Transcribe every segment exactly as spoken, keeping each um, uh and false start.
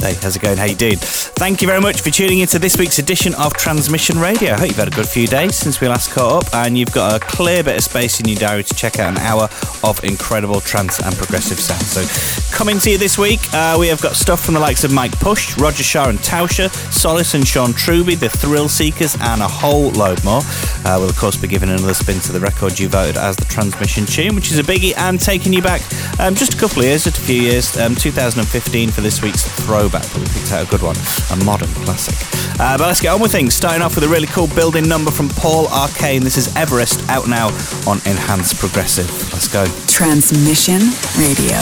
Hey, how's it going? How you doing? Thank you very much for tuning into this week's edition of Transmission Radio. I hope you've had a good few days since we last caught up and you've got a clear bit of space in your diary to check out an hour of incredible trance and progressive sound. So coming to you this week, uh, we have got stuff from the likes of Mike Push, Roger Shah and Tausher, Solis and Sean Truby, the Thrill Seekers and a whole load more. Uh, we'll of course be giving another spin to the record you voted as the Transmission tune, which is a biggie and taking you back um, just a couple of years, just a few years, um, two thousand fifteen for this week's throwback, but we picked out a good one. A modern classic. Uh, but let's get on with things. Starting off with a really cool building number from Paul Arcane. This is Everest, out now on Enhanced Progressive. Let's go. Transmission Radio.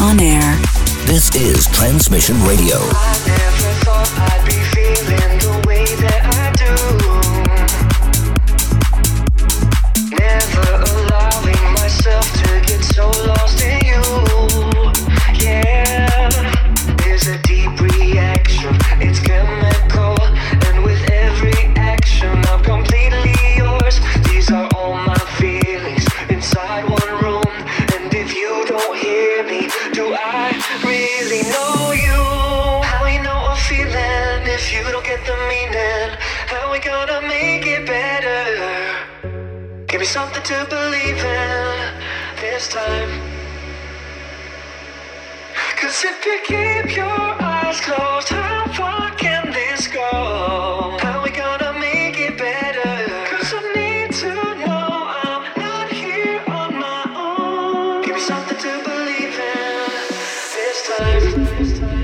on air. This is Transmission Radio. I never thought I'd be feeling the way that I do. Never allowing myself to get so lost in you. Yeah, there's a deep reaction. It's chemical, and with every action, I'm completely yours. These are all my feelings inside one. Something to believe in this time. Cause if you keep your eyes closed, how far can this go? How we gonna make it better? Cause I need to know I'm not here on my own. Give me something to believe in this time. This time.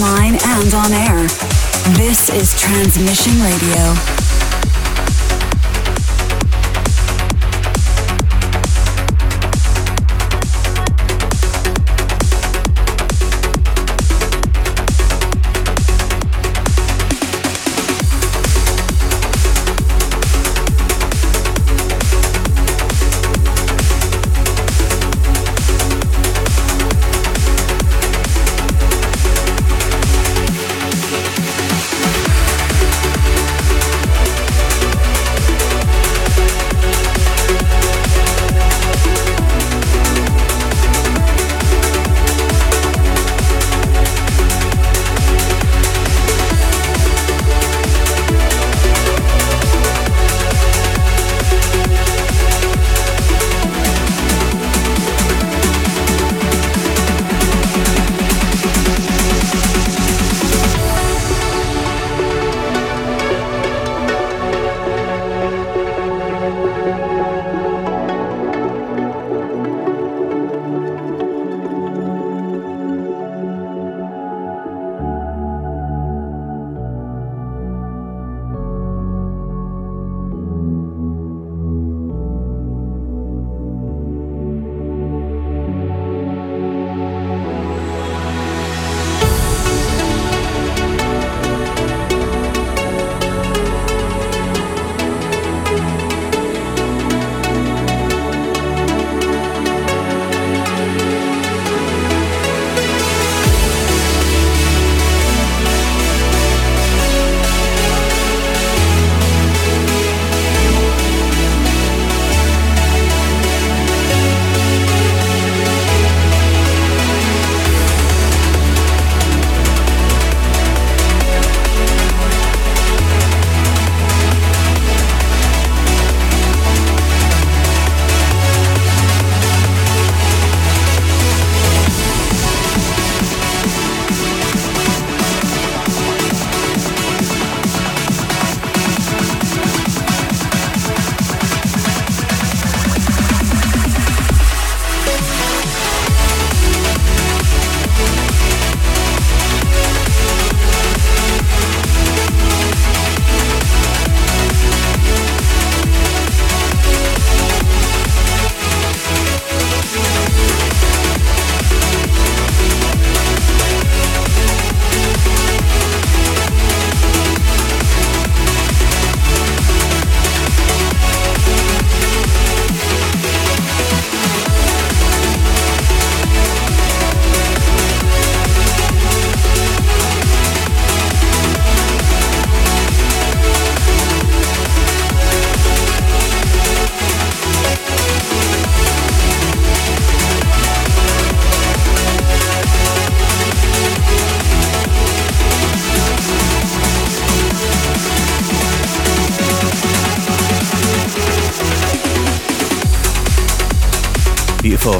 online and on air. This is Transmission Radio.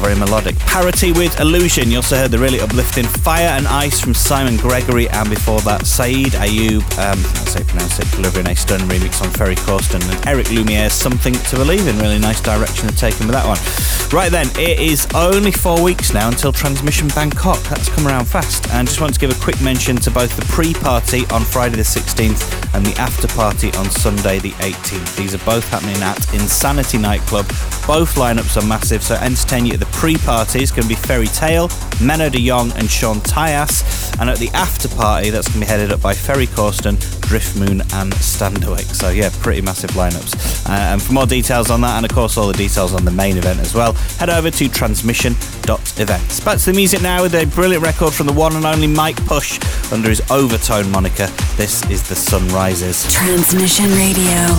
Very melodic parody with Illusion. You also heard the really uplifting Fire and Ice from Simon Gregory, and before that Saeed Ayub, um, that's how you pronounce it, delivering a stunning remix on Ferry Corsten and Eric Lumiere's Something to Believe In. Really nice direction to take with that one. Right then, it is only four weeks now until Transmission Bangkok. That's come around fast, and just want to give a quick mention to both the pre-party on Friday the sixteenth and the after party on Sunday the eighteenth. These are both happening at Insanity Nightclub. Both lineups are massive, so entertain you at the pre-party. It's going to be Fairy Tail, Meno de Jong and Sean Tyas. And at the after party, that's going to be headed up by Ferry Corsten, Driftmoon and Standowick. So yeah, pretty massive lineups. Uh, and for more details on that, and of course all the details on the main event as well, head over to transmission dot events. Back to the music now with a brilliant record from the one and only Mike Push under his Overtone moniker. This is The Sun Rises. Transmission Radio.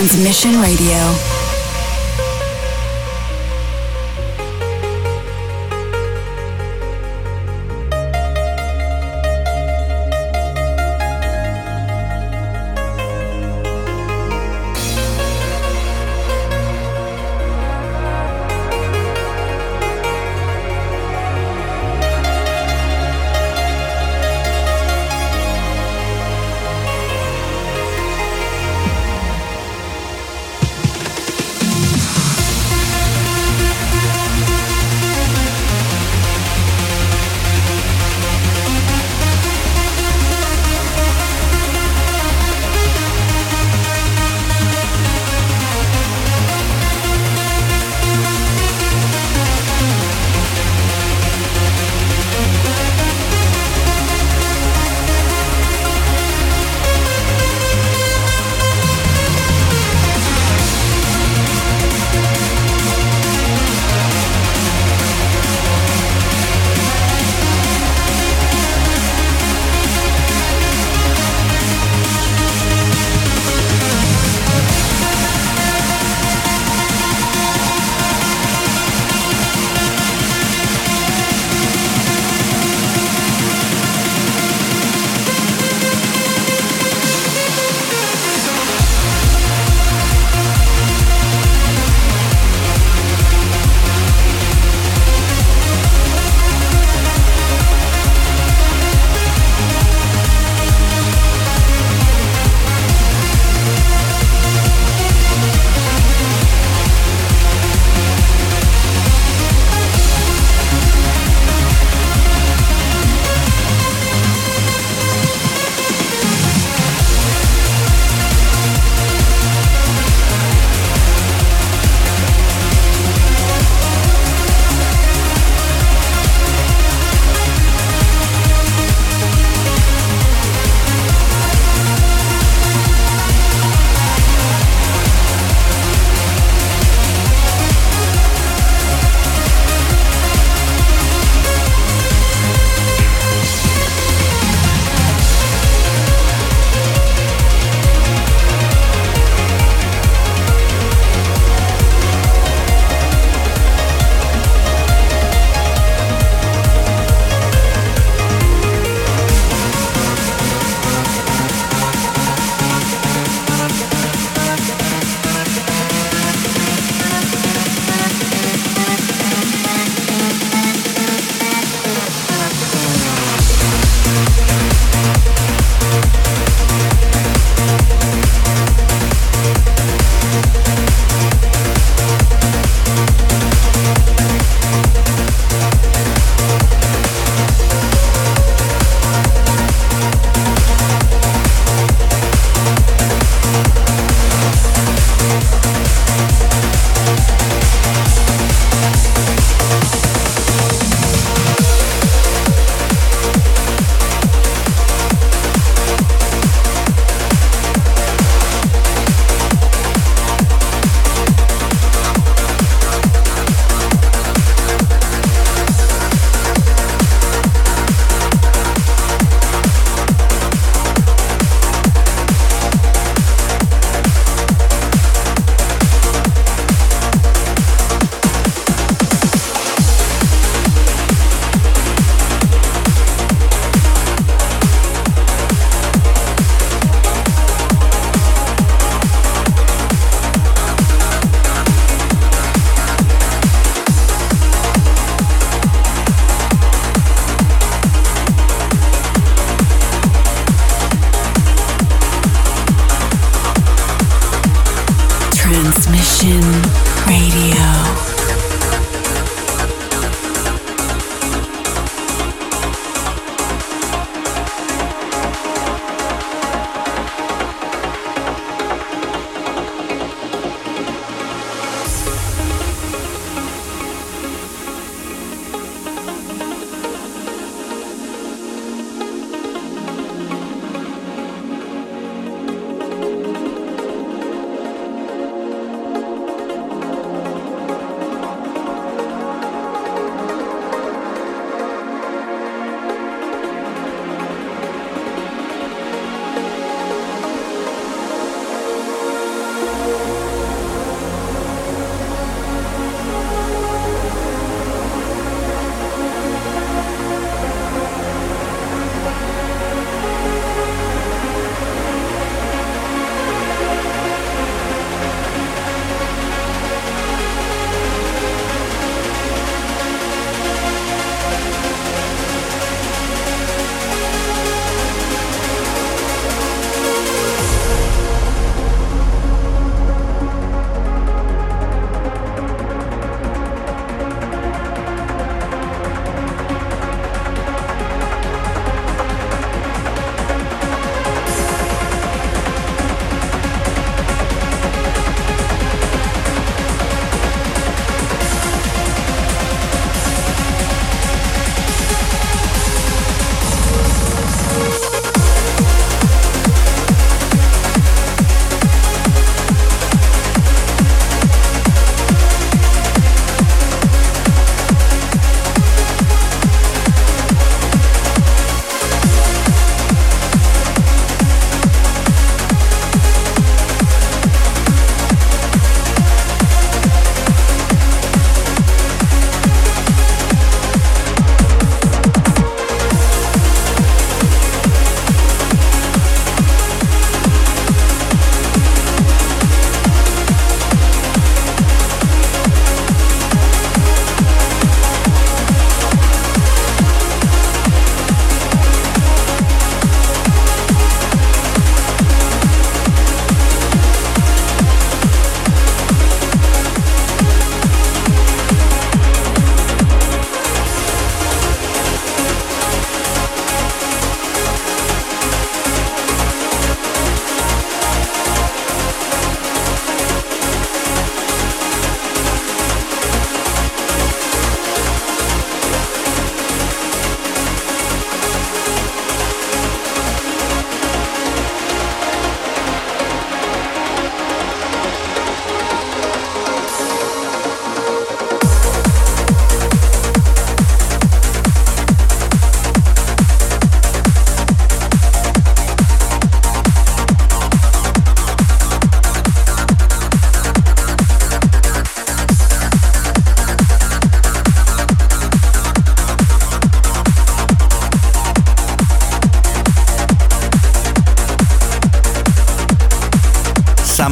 Transmission Radio.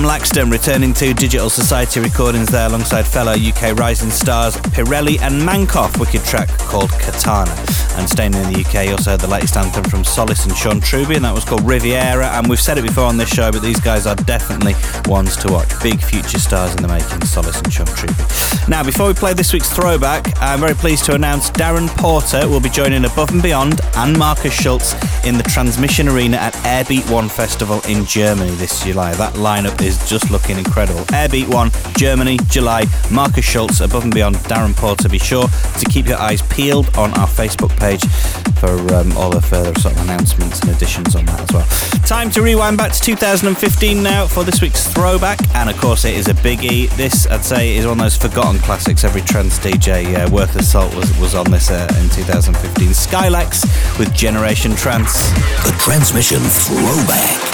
Laxton returning to Digital Society Recordings there alongside fellow U K rising stars Pirelli and Mankoff, wicked track called Katana. And staying in the U K, you also heard the latest anthem from Solis and Sean Truby, and that was called Riviera. And we've said it before on this show, but these guys are definitely ones to watch. Big future stars in the making, Solis and Sean Truby. Now, before we play this week's throwback, I'm very pleased to announce Darren Porter will be joining Above and Beyond and Marcus Schultz in the Transmission Arena at Airbeat One Festival in Germany this July. That lineup is just looking incredible. Airbeat One, Germany, July. Marcus Schultz, Above and Beyond, Darren Porter. Be sure to keep your eyes peeled on our Facebook page for um, all the further sort of announcements and additions on that as well. Time to rewind back to two thousand fifteen now for this week's throwback, and of course it is a biggie. This, I'd say, is one of those forgotten classics. Every trance D J uh, worth of salt was, was on this uh, in two thousand fifteen. Skylax with Generation Trance. The Transmission Throwback.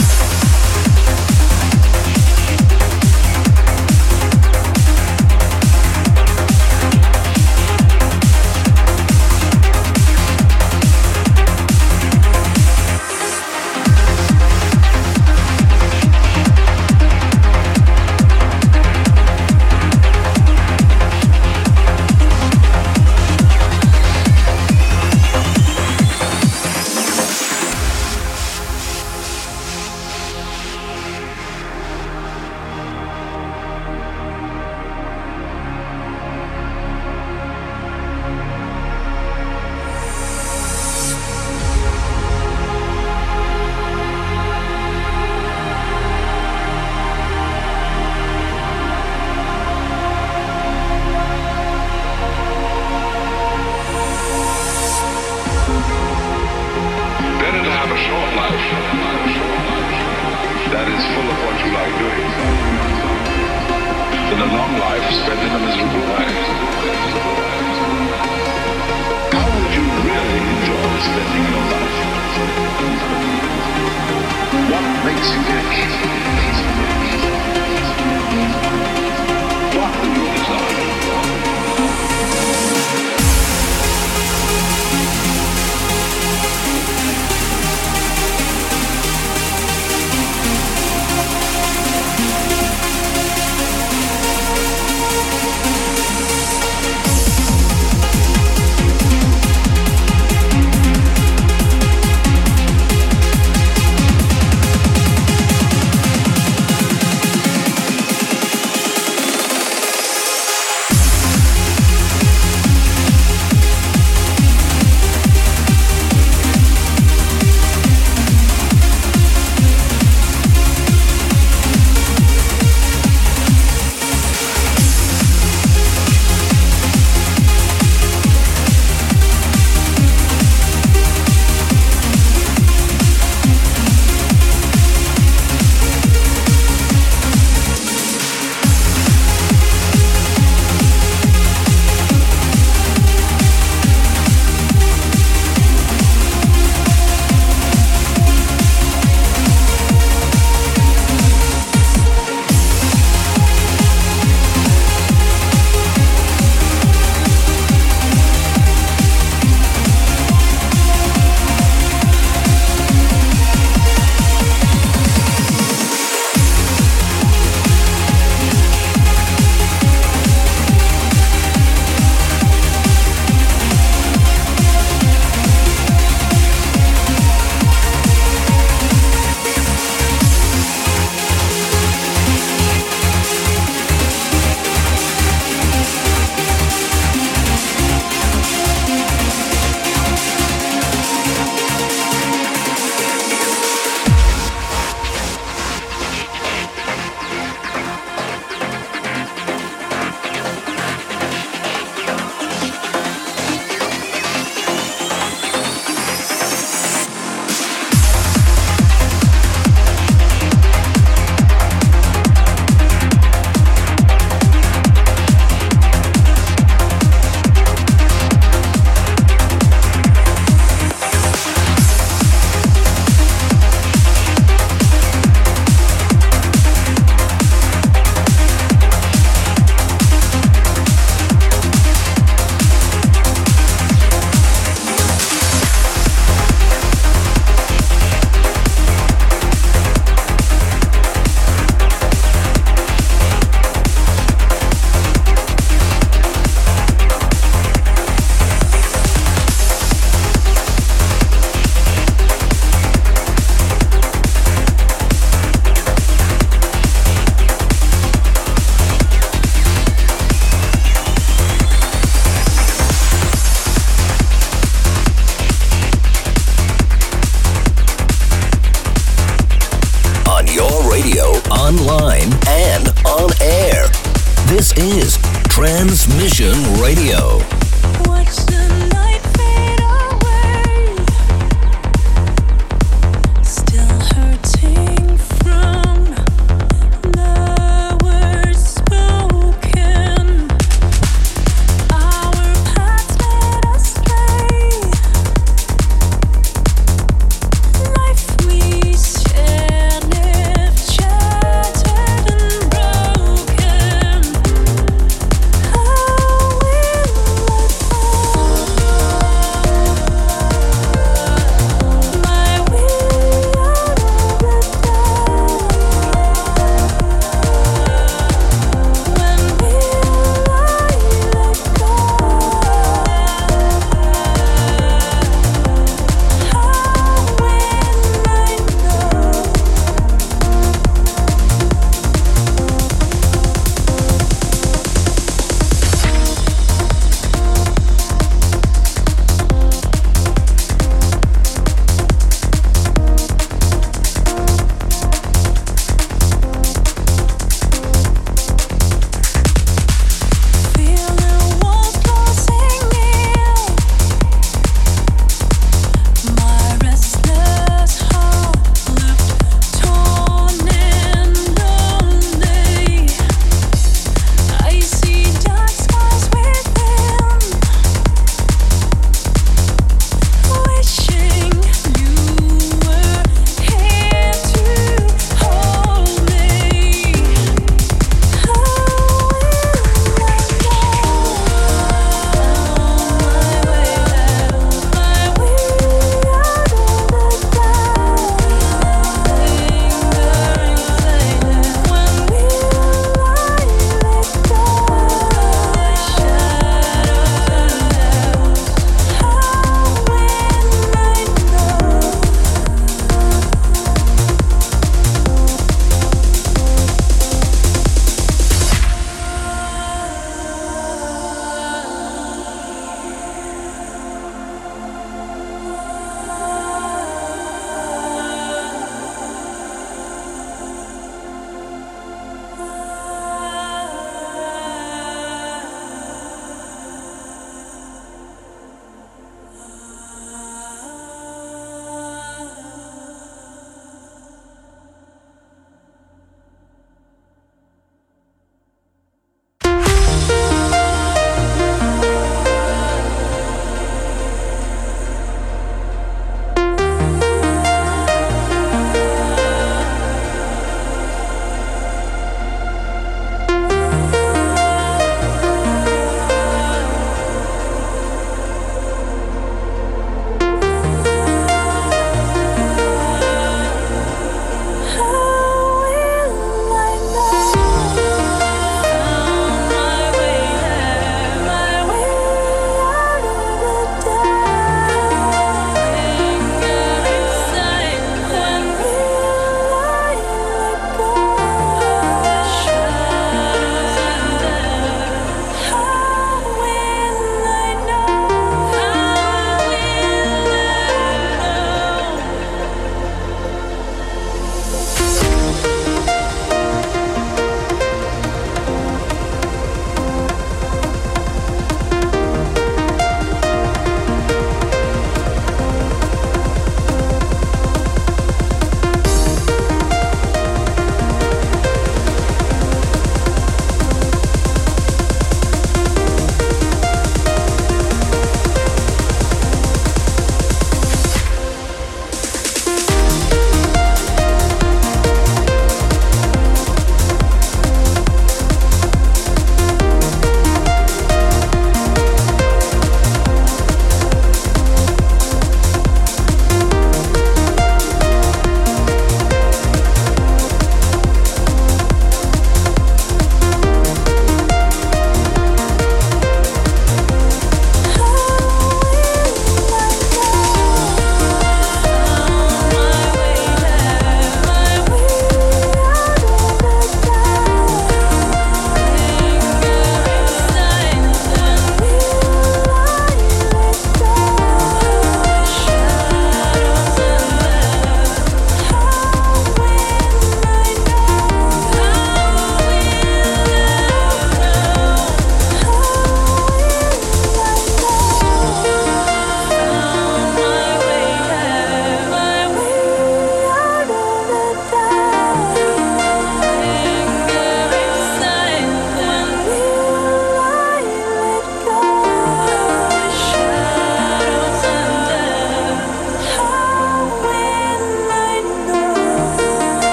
is Transmission Radio. Watch the night fade away. Still hurting from the words spoken. Our paths led astray. Life we share lived shattered and broken. How will I find?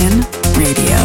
Transmission Radio.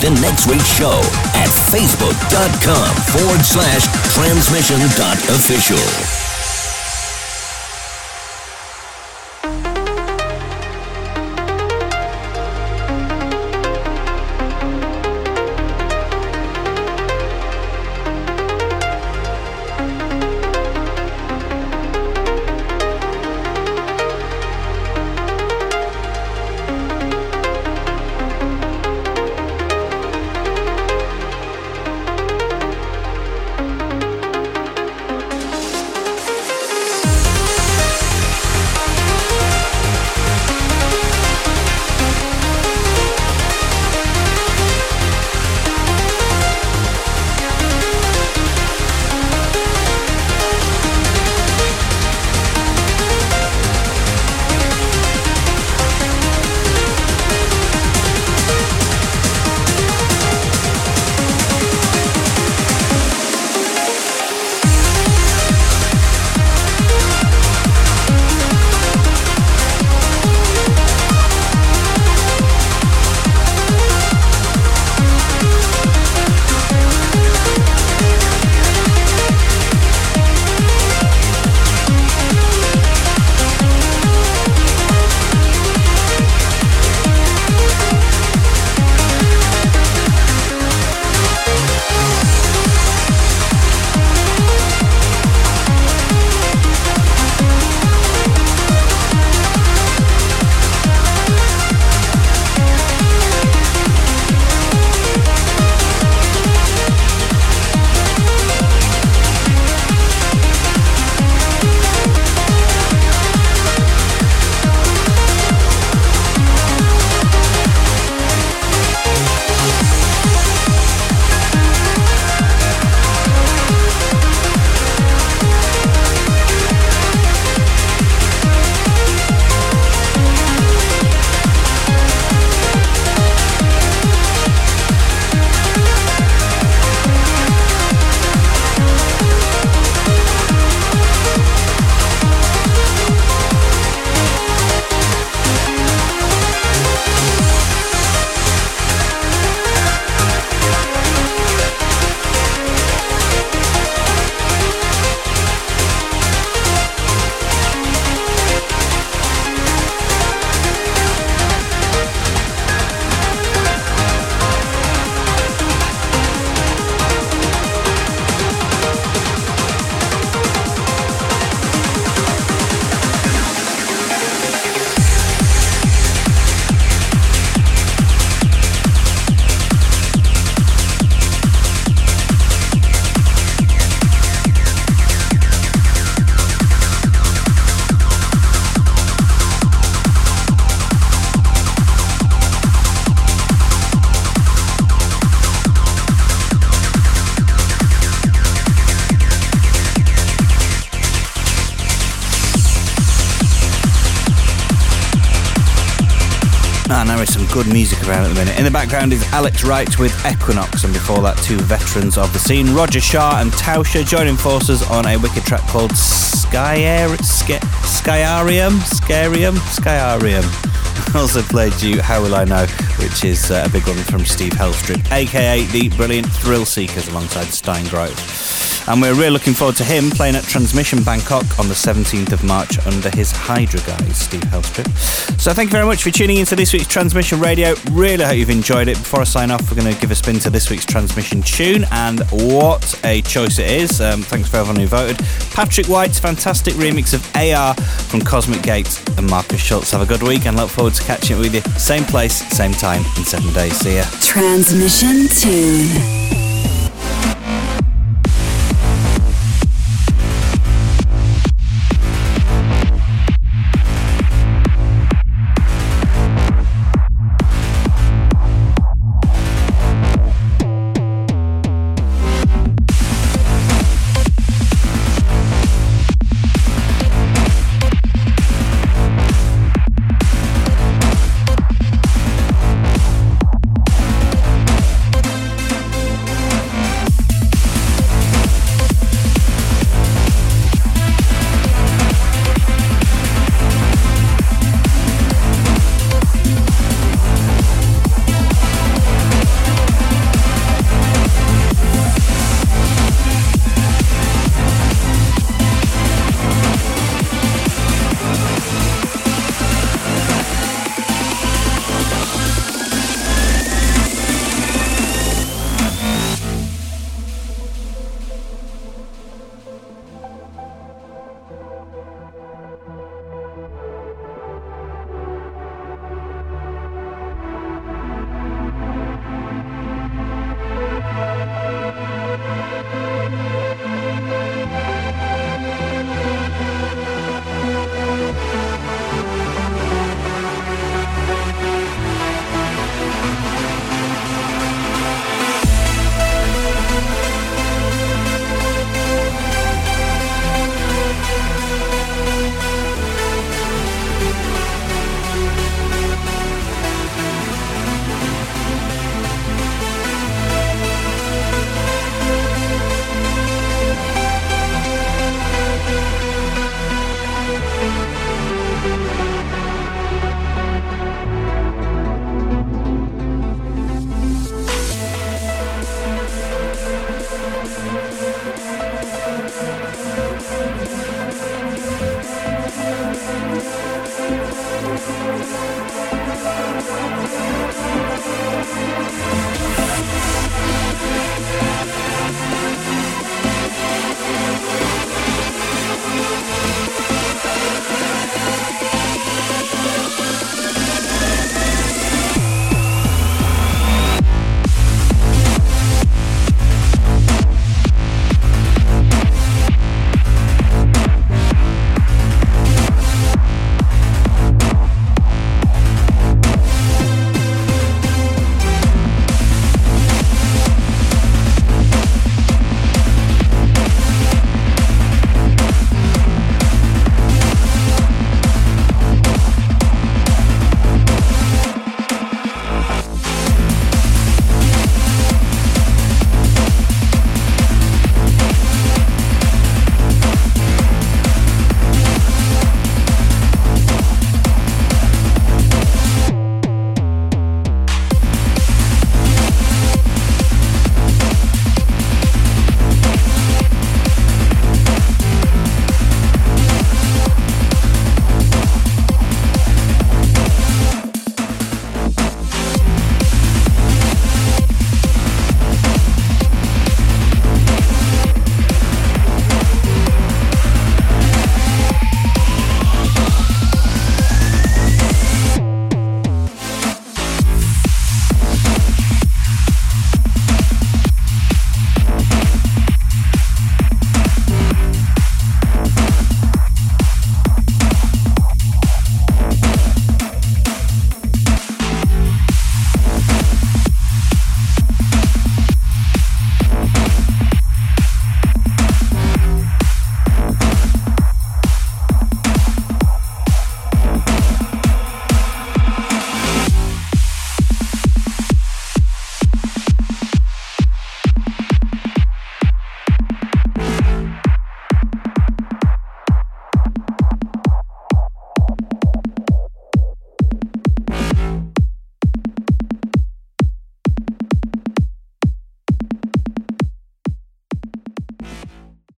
the next week's show at facebook.com forward slash transmission.official. Good music around at the minute. In the background is Alex Wright with Equinox, and before that two veterans of the scene, Roger Shah and Tausher, joining forces on a wicked track called Skyarium, Skyarium, Skyarium. Also played you How Will I Know, which is a big one from Steve Helstrid, aka the brilliant Thrill Seekers alongside Steingrove. And we're really looking forward to him playing at Transmission Bangkok on the seventeenth of March under his Hydra guys, Steve Helstrid. So thank you very much for tuning into this week's Transmission Radio. Really hope you've enjoyed it. Before I sign off, we're going to give a spin to this week's Transmission tune, and what a choice it is. Um, thanks for everyone who voted. Patrick White's fantastic remix of A R from Cosmic Gates and Marcus Schultz. Have a good week and look forward to catching up with you. Same place, same time in seven days. See ya. Transmission tune.